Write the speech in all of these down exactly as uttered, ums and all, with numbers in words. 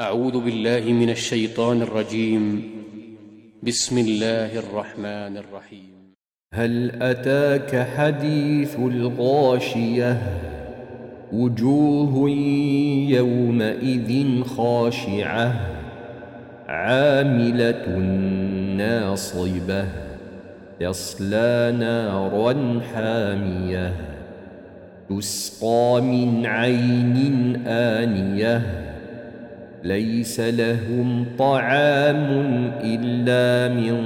أعوذ بالله من الشيطان الرجيم. بسم الله الرحمن الرحيم. هل أتاك حديث الغاشية؟ وجوه يومئذ خاشعة عاملة ناصبة يصلى نارا حامية تسقى من عين آنية ليس لهم طعام إلا من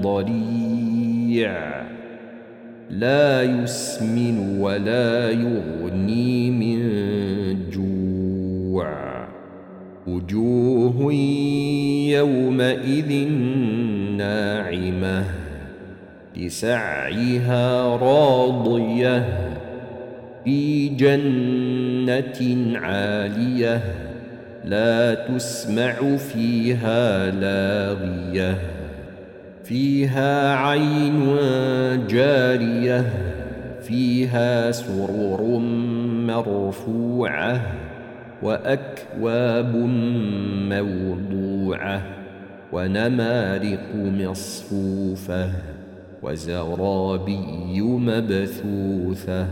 ضريع لا يسمن ولا يغني من جوع وجوه يومئذ ناعمة لسعيها راضية في جنة عالية لا تسمع فيها لاغية فيها عين جارية فيها سرر مرفوعة وأكواب موضوعة ونمارق مصفوفة وزرابي مبثوثة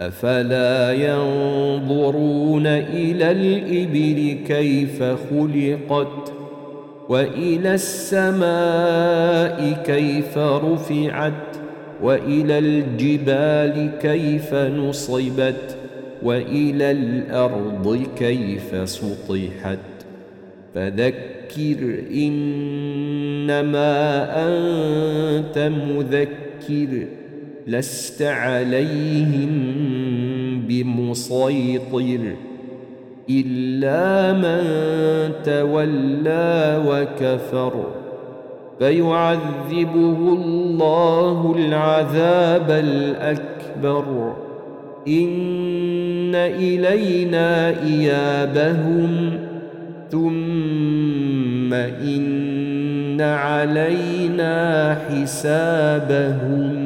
أفلا ينظرون إلى الإبل كيف خلقت وإلى السماء كيف رفعت وإلى الجبال كيف نصبت وإلى الأرض كيف سطحت فذكر إنما أنت مذكر لست عليهم بمسيطر إلا من تولى وكفر فيعذبه الله العذاب الأكبر إن إلينا إيابهم ثم إن علينا حسابهم.